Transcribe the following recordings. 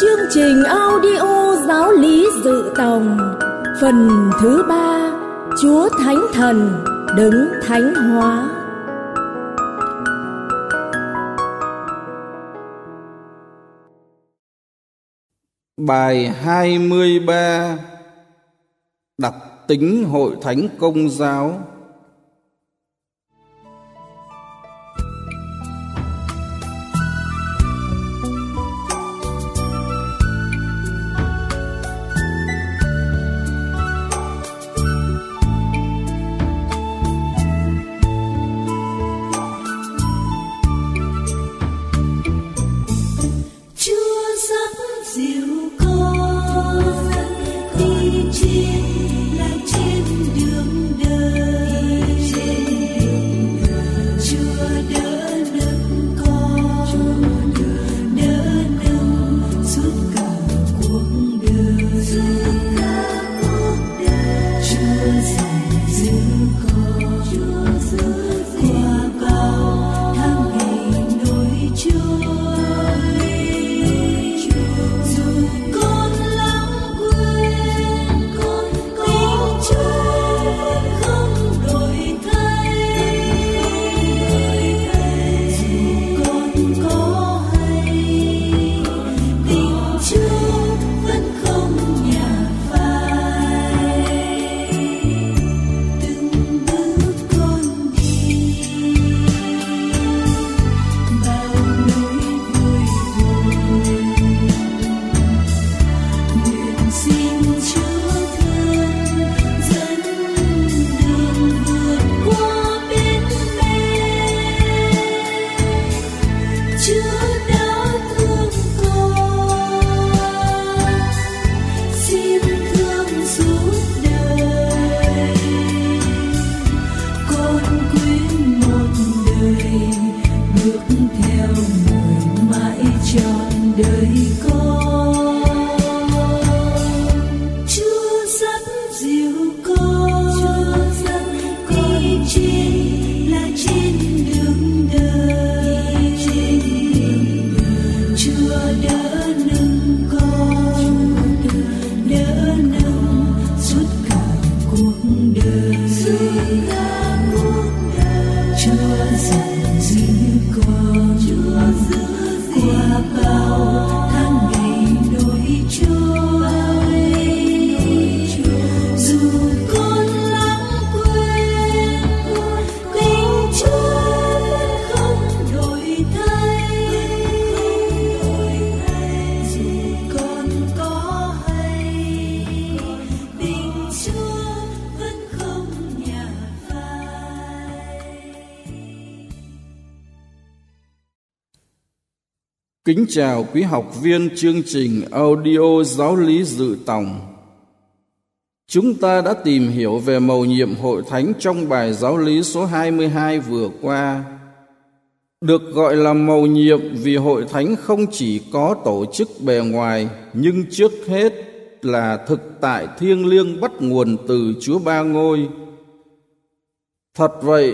Chương trình audio giáo lý dự tòng, phần thứ 3, Chúa Thánh Thần đấng thánh hóa. Bài 23: Đặc tính Hội Thánh Công giáo. Kính chào quý học viên chương trình audio giáo lý dự tòng. Chúng ta đã tìm hiểu về mầu nhiệm hội thánh trong bài giáo lý số 22 vừa qua. Được gọi là mầu nhiệm vì hội thánh không chỉ có tổ chức bề ngoài, nhưng trước hết là thực tại thiêng liêng bắt nguồn từ Chúa Ba Ngôi. Thật vậy,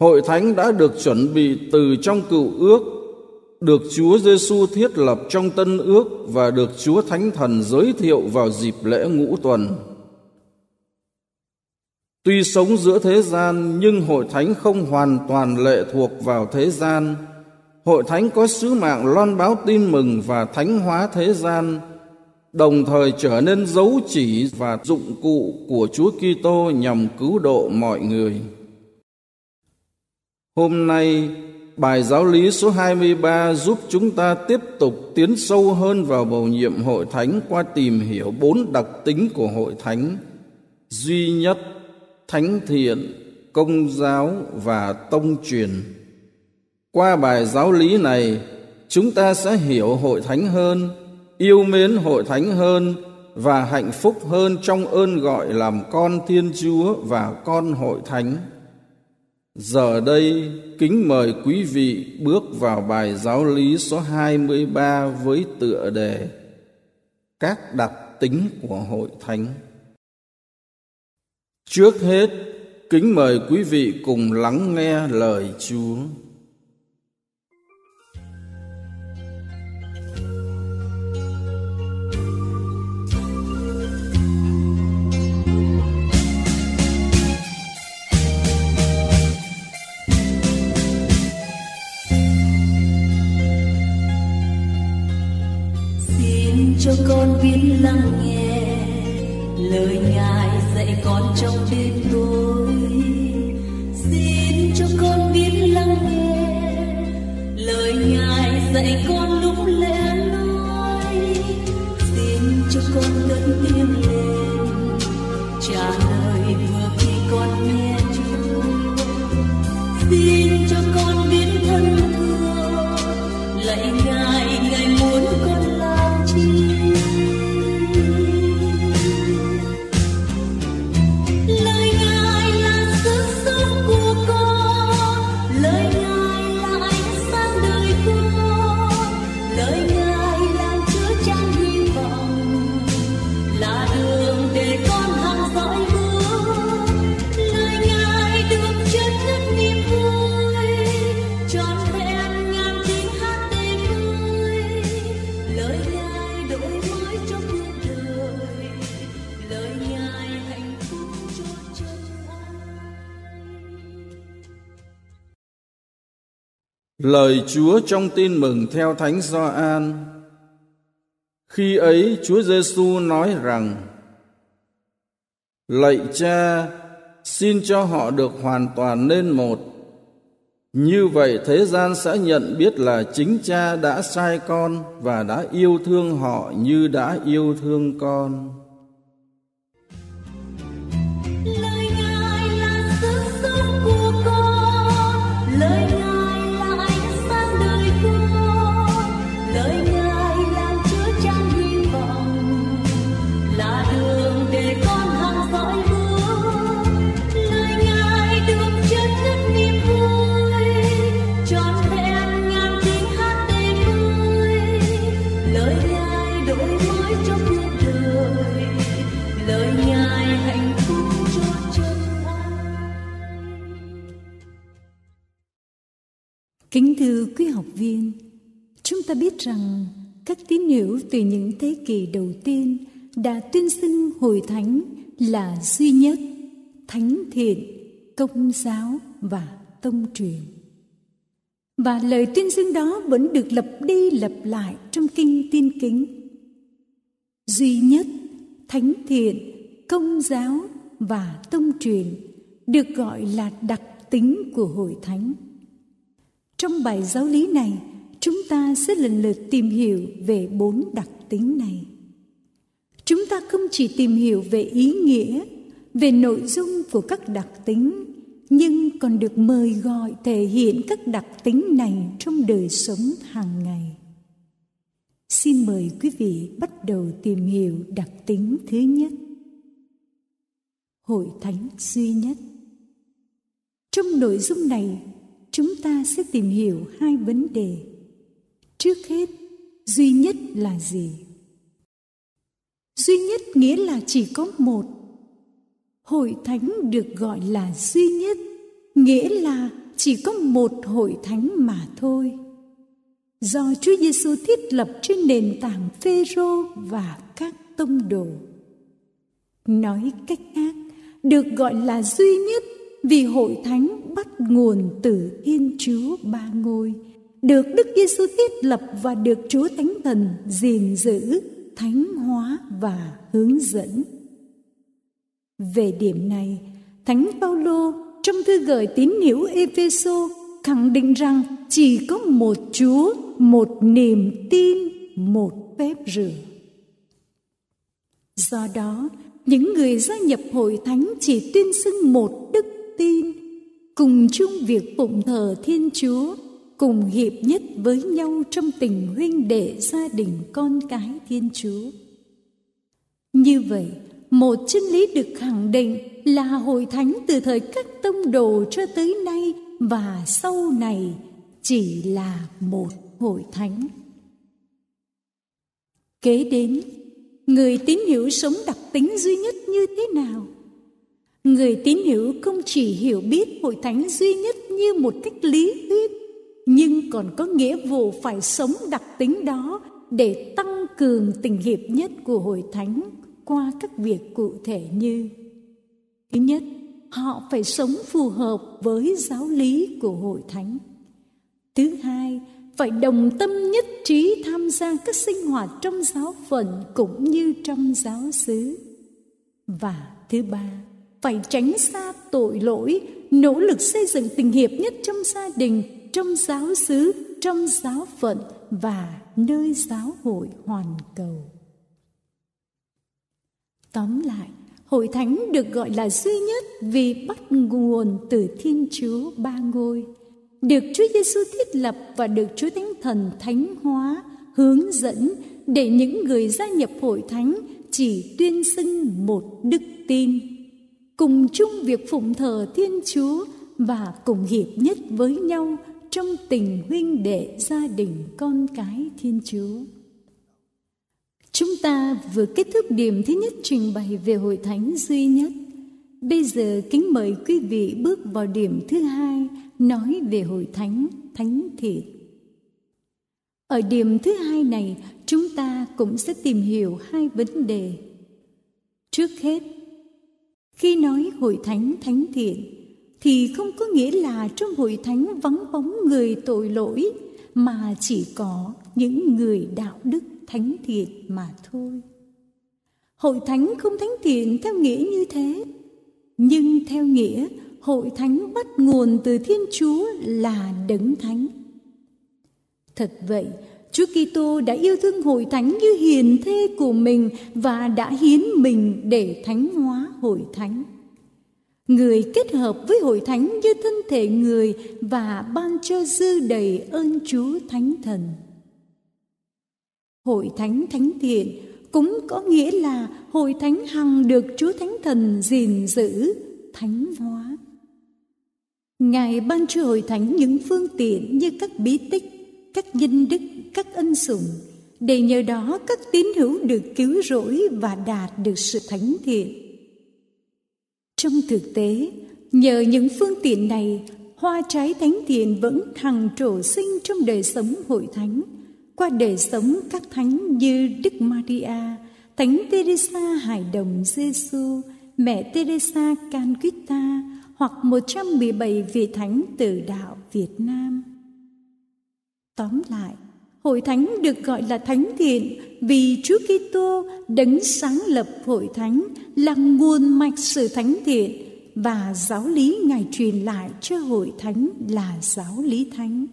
hội thánh đã được chuẩn bị từ trong Cựu Ước, được Chúa Giêsu thiết lập trong Tân Ước và được Chúa Thánh Thần giới thiệu vào dịp lễ Ngũ Tuần. Tuy sống giữa thế gian nhưng hội thánh không hoàn toàn lệ thuộc vào thế gian. Hội thánh có sứ mạng loan báo tin mừng và thánh hóa thế gian, đồng thời trở nên dấu chỉ và dụng cụ của Chúa Kitô nhằm cứu độ mọi người. Hôm nay, bài giáo lý số 23 giúp chúng ta tiếp tục tiến sâu hơn vào bầu nhiệm hội thánh qua tìm hiểu 4 đặc tính của hội thánh: duy nhất, thánh thiện, công giáo và tông truyền. Qua bài giáo lý này, chúng ta sẽ hiểu hội thánh hơn, yêu mến hội thánh hơn và hạnh phúc hơn trong ơn gọi làm con Thiên Chúa và con hội thánh. Giờ đây, kính mời quý vị bước vào bài giáo lý số 23 với tựa đề Các đặc tính của hội thánh. Trước hết, kính mời quý vị cùng lắng nghe lời Chúa. cho con biết lắng nghe lời Ngài dạy con trong đêm tối. Xin cho con biết lắng nghe lời Ngài dạy con lúc lẽ nói. Xin cho con cất tiếng lên trả lời vừa khi con nghe Chúa. Xin cho con biết thân thương lạy Ngài, Ngài muốn con làm chi. Lời Chúa trong Tin Mừng theo Thánh Gioan. Khi ấy Chúa Giêsu nói rằng: Lạy Cha, xin cho họ được hoàn toàn nên một. Như vậy thế gian sẽ nhận biết là chính Cha đã sai con và đã yêu thương họ như đã yêu thương con. Kính thưa quý học viên, chúng ta biết rằng các tín hữu từ những thế kỷ đầu tiên đã tuyên xưng Hội Thánh là duy nhất, thánh thiện, công giáo và tông truyền. Và lời tuyên xưng đó vẫn được lặp đi lặp lại trong Kinh Tin Kính. Duy nhất, thánh thiện, công giáo và tông truyền được gọi là đặc tính của Hội Thánh. Trong bài giáo lý này, chúng ta sẽ lần lượt tìm hiểu về 4 đặc tính này. Chúng ta không chỉ tìm hiểu về ý nghĩa, về nội dung của các đặc tính, nhưng còn được mời gọi thể hiện các đặc tính này trong đời sống hàng ngày. Xin mời quý vị bắt đầu tìm hiểu đặc tính thứ nhất: Hội Thánh duy nhất. Trong nội dung này, chúng ta sẽ tìm hiểu 2 vấn đề. Trước hết, duy nhất là gì? Duy nhất nghĩa là chỉ có một. Hội thánh được gọi là duy nhất, nghĩa là chỉ có một hội thánh mà thôi, do Chúa Giêsu thiết lập trên nền tảng Phêrô và các tông đồ. Nói cách khác, được gọi là duy nhất vì hội thánh bắt nguồn từ Thiên Chúa Ba Ngôi, được Đức Giêsu thiết lập và được Chúa Thánh Thần gìn giữ, thánh hóa và hướng dẫn. Về điểm này, Thánh Phaolô trong thư gửi tín hữu Ê-phê-sô khẳng định rằng chỉ có một Chúa, một niềm tin, một phép rửa. Do đó, những người gia nhập hội thánh chỉ tuyên xưng một đức tin, cùng chung việc phụng thờ Thiên Chúa, cùng hiệp nhất với nhau trong tình huynh đệ gia đình con cái Thiên Chúa. Như vậy, một chân lý được khẳng định là hội thánh từ thời các tông đồ cho tới nay và sau này chỉ là một hội thánh. Kế đến, người tín hữu sống đặc tính duy nhất như thế nào? Người tín hữu không chỉ hiểu biết hội thánh duy nhất như một cách lý thuyết, nhưng còn có nghĩa vụ phải sống đặc tính đó để tăng cường tình hiệp nhất của hội thánh qua các việc cụ thể như: Thứ nhất, họ phải sống phù hợp với giáo lý của hội thánh. Thứ hai, phải đồng tâm nhất trí tham gia các sinh hoạt trong giáo phận cũng như trong giáo xứ. Và thứ ba, phải tránh xa tội lỗi, nỗ lực xây dựng tình hiệp nhất trong gia đình, trong giáo xứ, trong giáo phận và nơi giáo hội hoàn cầu. Tóm lại, Hội Thánh được gọi là duy nhất vì bắt nguồn từ Thiên Chúa Ba Ngôi, được Chúa Giêsu thiết lập và được Chúa Thánh Thần thánh hóa, hướng dẫn để những người gia nhập Hội Thánh chỉ tuyên xưng một đức tin, cùng chung việc phụng thờ Thiên Chúa và cùng hiệp nhất với nhau trong tình huynh đệ gia đình con cái Thiên Chúa. Chúng ta vừa kết thúc điểm thứ nhất trình bày về Hội Thánh duy nhất. Bây giờ kính mời quý vị bước vào điểm thứ hai, nói về Hội Thánh thánh thiện. Ở điểm thứ hai này, chúng ta cũng sẽ tìm hiểu hai vấn đề. Trước hết, khi nói Hội Thánh thánh thiện thì không có nghĩa là trong Hội Thánh vắng bóng người tội lỗi, mà chỉ có những người đạo đức thánh thiện mà thôi. Hội Thánh không thánh thiện theo nghĩa như thế, nhưng theo nghĩa Hội Thánh bắt nguồn từ Thiên Chúa là Đấng Thánh. Thật vậy, Chúa Kitô đã yêu thương Hội Thánh như hiền thê của mình và đã hiến mình để thánh hóa Hội Thánh. Người kết hợp với Hội Thánh như thân thể người và ban cho dư đầy ơn Chúa Thánh Thần. Hội Thánh thánh thiện cũng có nghĩa là Hội Thánh hằng được Chúa Thánh Thần gìn giữ, thánh hóa. Ngài ban cho Hội Thánh những phương tiện như các bí tích, các nhân đức, các ân sủng, để nhờ đó các tín hữu được cứu rỗi và đạt được sự thánh thiện. Trong thực tế, nhờ những phương tiện này, hoa trái thánh thiện vẫn hằng trổ sinh trong đời sống Hội Thánh, qua đời sống các thánh như Đức Maria, Thánh Teresa Hải Đồng Giêsu, Mẹ Teresa Calcutta hoặc 117 vị thánh tử đạo Việt Nam. Tóm lại, Hội Thánh được gọi là thánh thiện vì Chúa Kitô, Đấng sáng lập Hội Thánh, là nguồn mạch sự thánh thiện, và giáo lý Ngài truyền lại cho Hội Thánh là giáo lý thánh.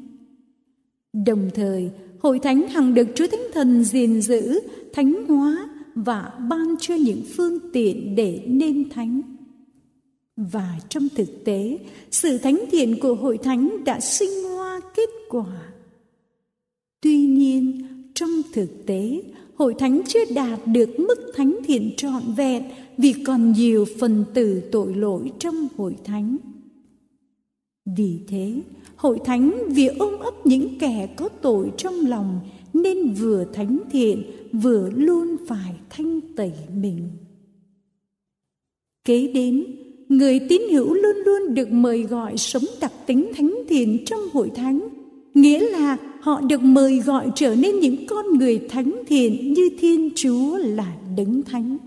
Đồng thời, Hội Thánh hằng được Chúa Thánh Thần gìn giữ, thánh hóa và ban cho những phương tiện để nên thánh. Và trong thực tế, sự thánh thiện của Hội Thánh đã sinh hoa kết quả. Tuy nhiên, trong thực tế, Hội Thánh chưa đạt được mức thánh thiện trọn vẹn vì còn nhiều phần tử tội lỗi trong Hội Thánh. Vì thế, Hội Thánh vì ôm ấp những kẻ có tội trong lòng nên vừa thánh thiện vừa luôn phải thanh tẩy mình. Kế đến, người tín hữu luôn luôn được mời gọi sống đặc tính thánh thiện trong Hội Thánh, nghĩa là họ được mời gọi trở nên những con người thánh thiện như Thiên Chúa là Đấng Thánh.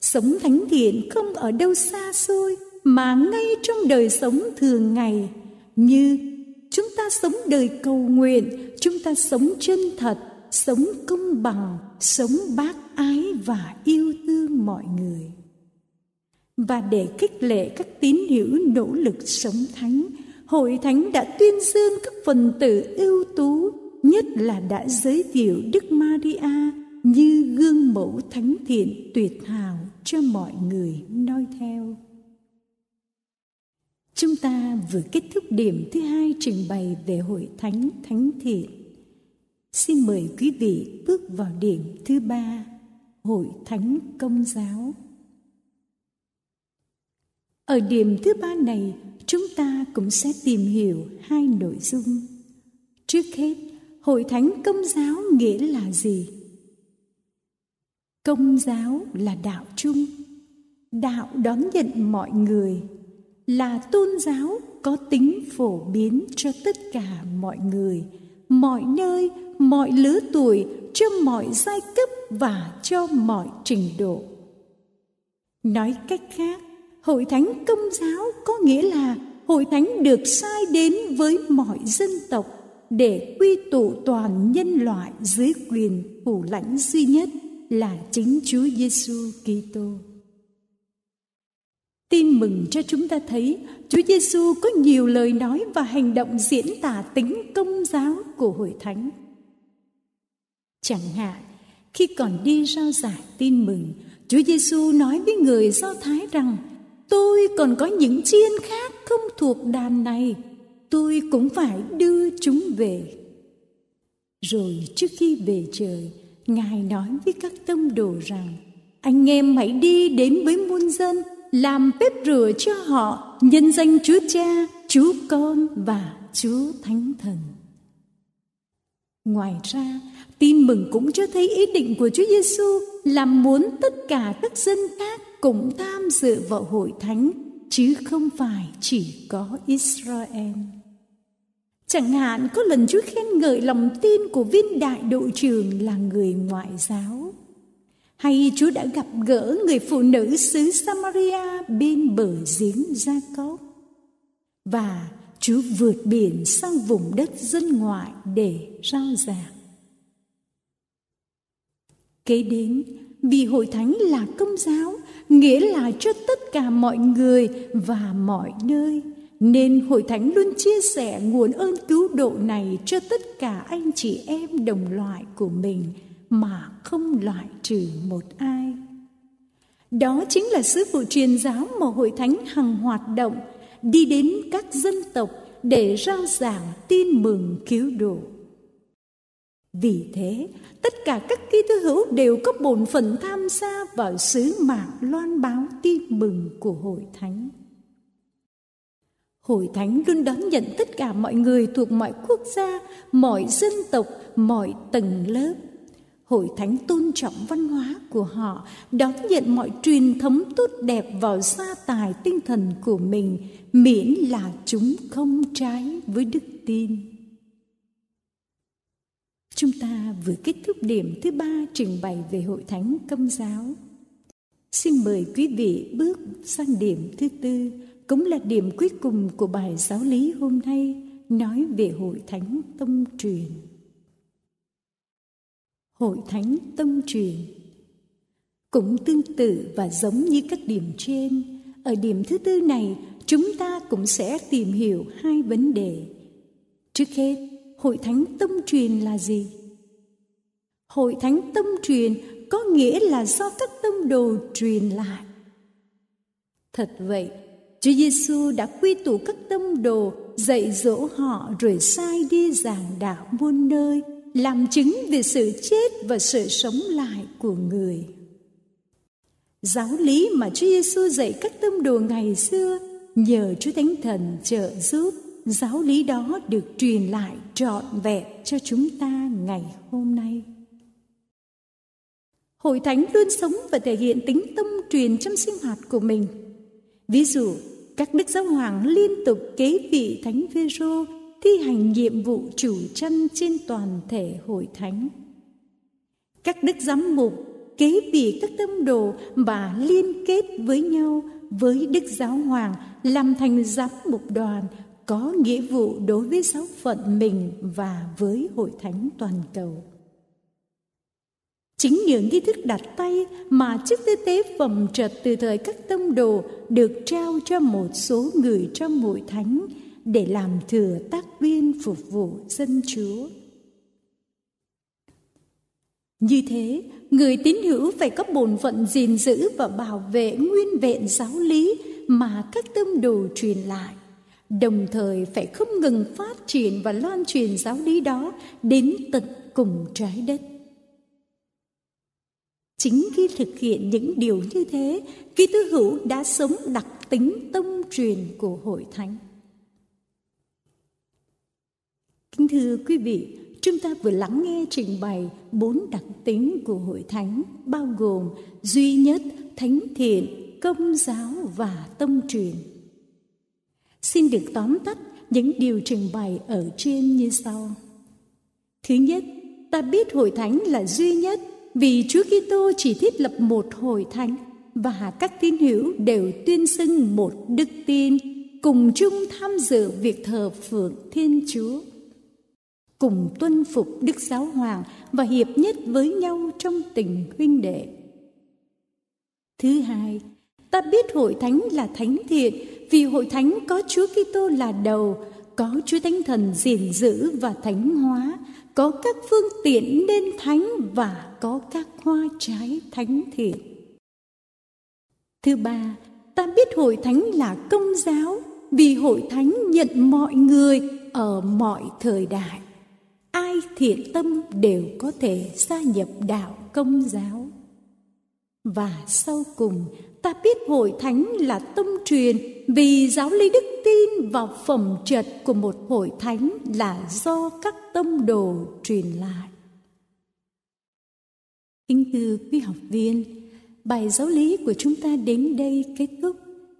Sống thánh thiện không ở đâu xa xôi, mà ngay trong đời sống thường ngày, như chúng ta sống đời cầu nguyện, chúng ta sống chân thật, sống công bằng, sống bác ái và yêu thương mọi người. Và để khích lệ các tín hữu nỗ lực sống thánh, Hội Thánh đã tuyên dương các phần tử ưu tú, nhất là đã giới thiệu Đức Maria như gương mẫu thánh thiện tuyệt hảo cho mọi người noi theo. Chúng ta vừa kết thúc điểm thứ hai trình bày về Hội Thánh thánh thiện. Xin mời quý vị bước vào điểm thứ ba, Hội Thánh công giáo. Ở điểm thứ ba này, chúng ta cũng sẽ tìm hiểu hai nội dung. Trước hết, Hội Thánh công giáo nghĩa là gì? Công giáo là đạo chung, đạo đón nhận mọi người, là tôn giáo có tính phổ biến cho tất cả mọi người, mọi nơi, mọi lứa tuổi, cho mọi giai cấp và cho mọi trình độ. Nói cách khác, Hội Thánh công giáo có nghĩa là Hội Thánh được sai đến với mọi dân tộc, để quy tụ toàn nhân loại dưới quyền thủ lãnh duy nhất là chính Chúa Giêsu Kitô. Tin mừng cho chúng ta thấy Chúa Giêsu có nhiều lời nói và hành động diễn tả tính công giáo của Hội Thánh. Chẳng hạn, khi còn đi rao giảng tin mừng, Chúa Giêsu nói với người Do Thái rằng: "Tôi còn có những chiên khác không thuộc đàn này, tôi cũng phải đưa chúng về." Rồi trước khi về trời, Ngài nói với các tông đồ rằng: "Anh em hãy đi đến với muôn dân, làm phép rửa cho họ nhân danh Chúa Cha, Chúa Con và Chúa Thánh Thần." Ngoài ra, tin mừng cũng cho thấy ý định của Chúa Giêsu là muốn tất cả các dân khác cũng tham dự vào Hội Thánh, chứ không phải chỉ có Israel. Chẳng hạn có lần Chúa khen ngợi lòng tin của viên đại đội trưởng là người ngoại giáo. Hay Chúa đã gặp gỡ người phụ nữ xứ Samaria bên bờ giếng Gia-cốp. Và Chúa vượt biển sang vùng đất dân ngoại để rao giảng. Kế đến, vì Hội Thánh là công giáo, nghĩa là cho tất cả mọi người và mọi nơi, nên Hội Thánh luôn chia sẻ nguồn ơn cứu độ này cho tất cả anh chị em đồng loại của mình, mà không loại trừ một ai. Đó chính là sứ vụ truyền giáo mà Hội Thánh hằng hoạt động, đi đến các dân tộc để rao giảng tin mừng cứu độ. Vì thế, tất cả các Kitô hữu đều có bổn phận tham gia vào sứ mạng loan báo tin mừng của Hội Thánh. Hội Thánh luôn đón nhận tất cả mọi người thuộc mọi quốc gia, mọi dân tộc, mọi tầng lớp. Hội Thánh tôn trọng văn hóa của họ, đón nhận mọi truyền thống tốt đẹp vào gia tài tinh thần của mình, miễn là chúng không trái với đức tin. Chúng ta vừa kết thúc điểm thứ 3 trình bày về Hội Thánh công giáo. Xin mời quý vị bước sang điểm thứ 4, cũng là điểm cuối cùng của bài giáo lý hôm nay, nói về Hội Thánh tông truyền. Hội Thánh tông truyền cũng tương tự và giống như các điểm trên. Ở điểm thứ 4 này, chúng ta cũng sẽ tìm hiểu hai vấn đề. Trước hết, Hội Thánh tông truyền là gì? Hội Thánh tông truyền có nghĩa là do các tông đồ truyền lại. Thật vậy, Chúa Giêsu đã quy tụ các tông đồ, dạy dỗ họ rồi sai đi giảng đạo muôn nơi, làm chứng về sự chết và sự sống lại của người. Giáo lý mà Chúa Giêsu dạy các tông đồ ngày xưa, nhờ Chúa Thánh Thần trợ giúp, giáo lý đó được truyền lại trọn vẹn cho chúng ta ngày hôm nay. Hội Thánh luôn sống và thể hiện tính tông truyền trong sinh hoạt của mình. Ví dụ, các đức giáo hoàng liên tục kế vị Thánh Phêrô, thi hành nhiệm vụ chủ chăn trên toàn thể Hội Thánh. Các đức giám mục kế vị các tông đồ và liên kết với nhau với đức giáo hoàng làm thành giám mục đoàn, có nghĩa vụ đối với giáo phận mình và với Hội Thánh toàn cầu. Chính những nghi thức đặt tay mà chức tư tế phẩm trật từ thời các tông đồ được trao cho một số người trong Hội Thánh để làm thừa tác viên phục vụ dân Chúa. Như thế, người tín hữu phải có bổn phận gìn giữ và bảo vệ nguyên vẹn giáo lý mà các tông đồ truyền lại, đồng thời phải không ngừng phát triển và loan truyền giáo lý đó đến tận cùng trái đất. Chính khi thực hiện những điều như thế, Kitô hữu đã sống đặc tính tông truyền của Hội Thánh. Kính thưa quý vị, chúng ta vừa lắng nghe trình bày 4 đặc tính của Hội Thánh, bao gồm duy nhất, thánh thiện, công giáo và tông truyền. Xin được tóm tắt những điều trình bày ở trên như sau. Thứ nhất, ta biết Hội Thánh là duy nhất vì Chúa Kitô chỉ thiết lập một Hội Thánh và các tín hữu đều tuyên xưng một đức tin, cùng chung tham dự việc thờ phượng Thiên Chúa. cùng tuân phục Đức Giáo Hoàng và hiệp nhất với nhau trong tình huynh đệ. Thứ hai, ta biết Hội Thánh là thánh thiện vì Hội Thánh có Chúa Kitô là đầu, có Chúa Thánh Thần gìn giữ và thánh hóa, có các phương tiện nên thánh và có các hoa trái thánh thiện. Thứ ba, ta biết Hội Thánh là công giáo vì Hội Thánh nhận mọi người ở mọi thời đại. Ai thiện tâm đều có thể gia nhập đạo công giáo. Và sau cùng, ta biết Hội Thánh là tông truyền vì giáo lý đức tin và phẩm trật của một Hội Thánh là do các tông đồ truyền lại. Kính thưa quý học viên, bài giáo lý của chúng ta đến đây kết thúc.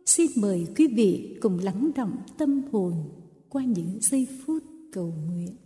Xin mời quý vị cùng lắng đọng tâm hồn qua những giây phút cầu nguyện.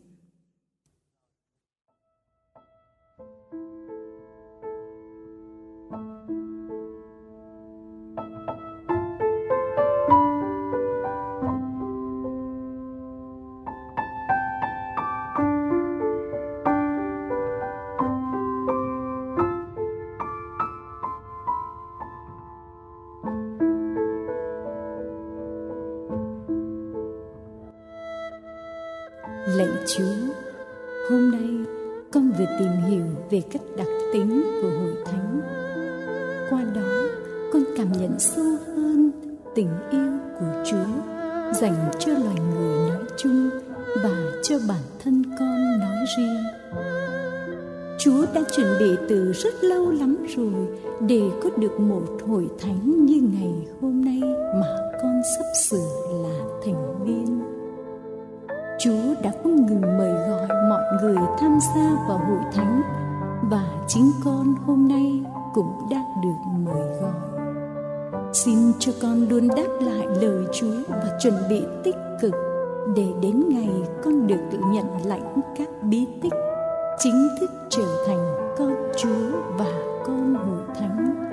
Lạy Chúa, hôm nay con vừa tìm hiểu về các đặc tính của Hội Thánh. Qua đó, con cảm nhận sâu hơn tình yêu của Chúa dành cho loài người nói chung và cho bản thân con nói riêng. Chúa đã chuẩn bị từ rất lâu lắm rồi để có được một Hội Thánh như ngày hôm nay mà con sắp sửa là thành viên. Chúa đã không ngừng mời gọi mọi người tham gia vào Hội Thánh, và chính con hôm nay cũng đang được mời gọi. Xin cho con luôn đáp lại lời Chúa và chuẩn bị tích cực để đến ngày con được tự nhận lãnh các bí tích, chính thức trở thành con Chúa và con Hội Thánh.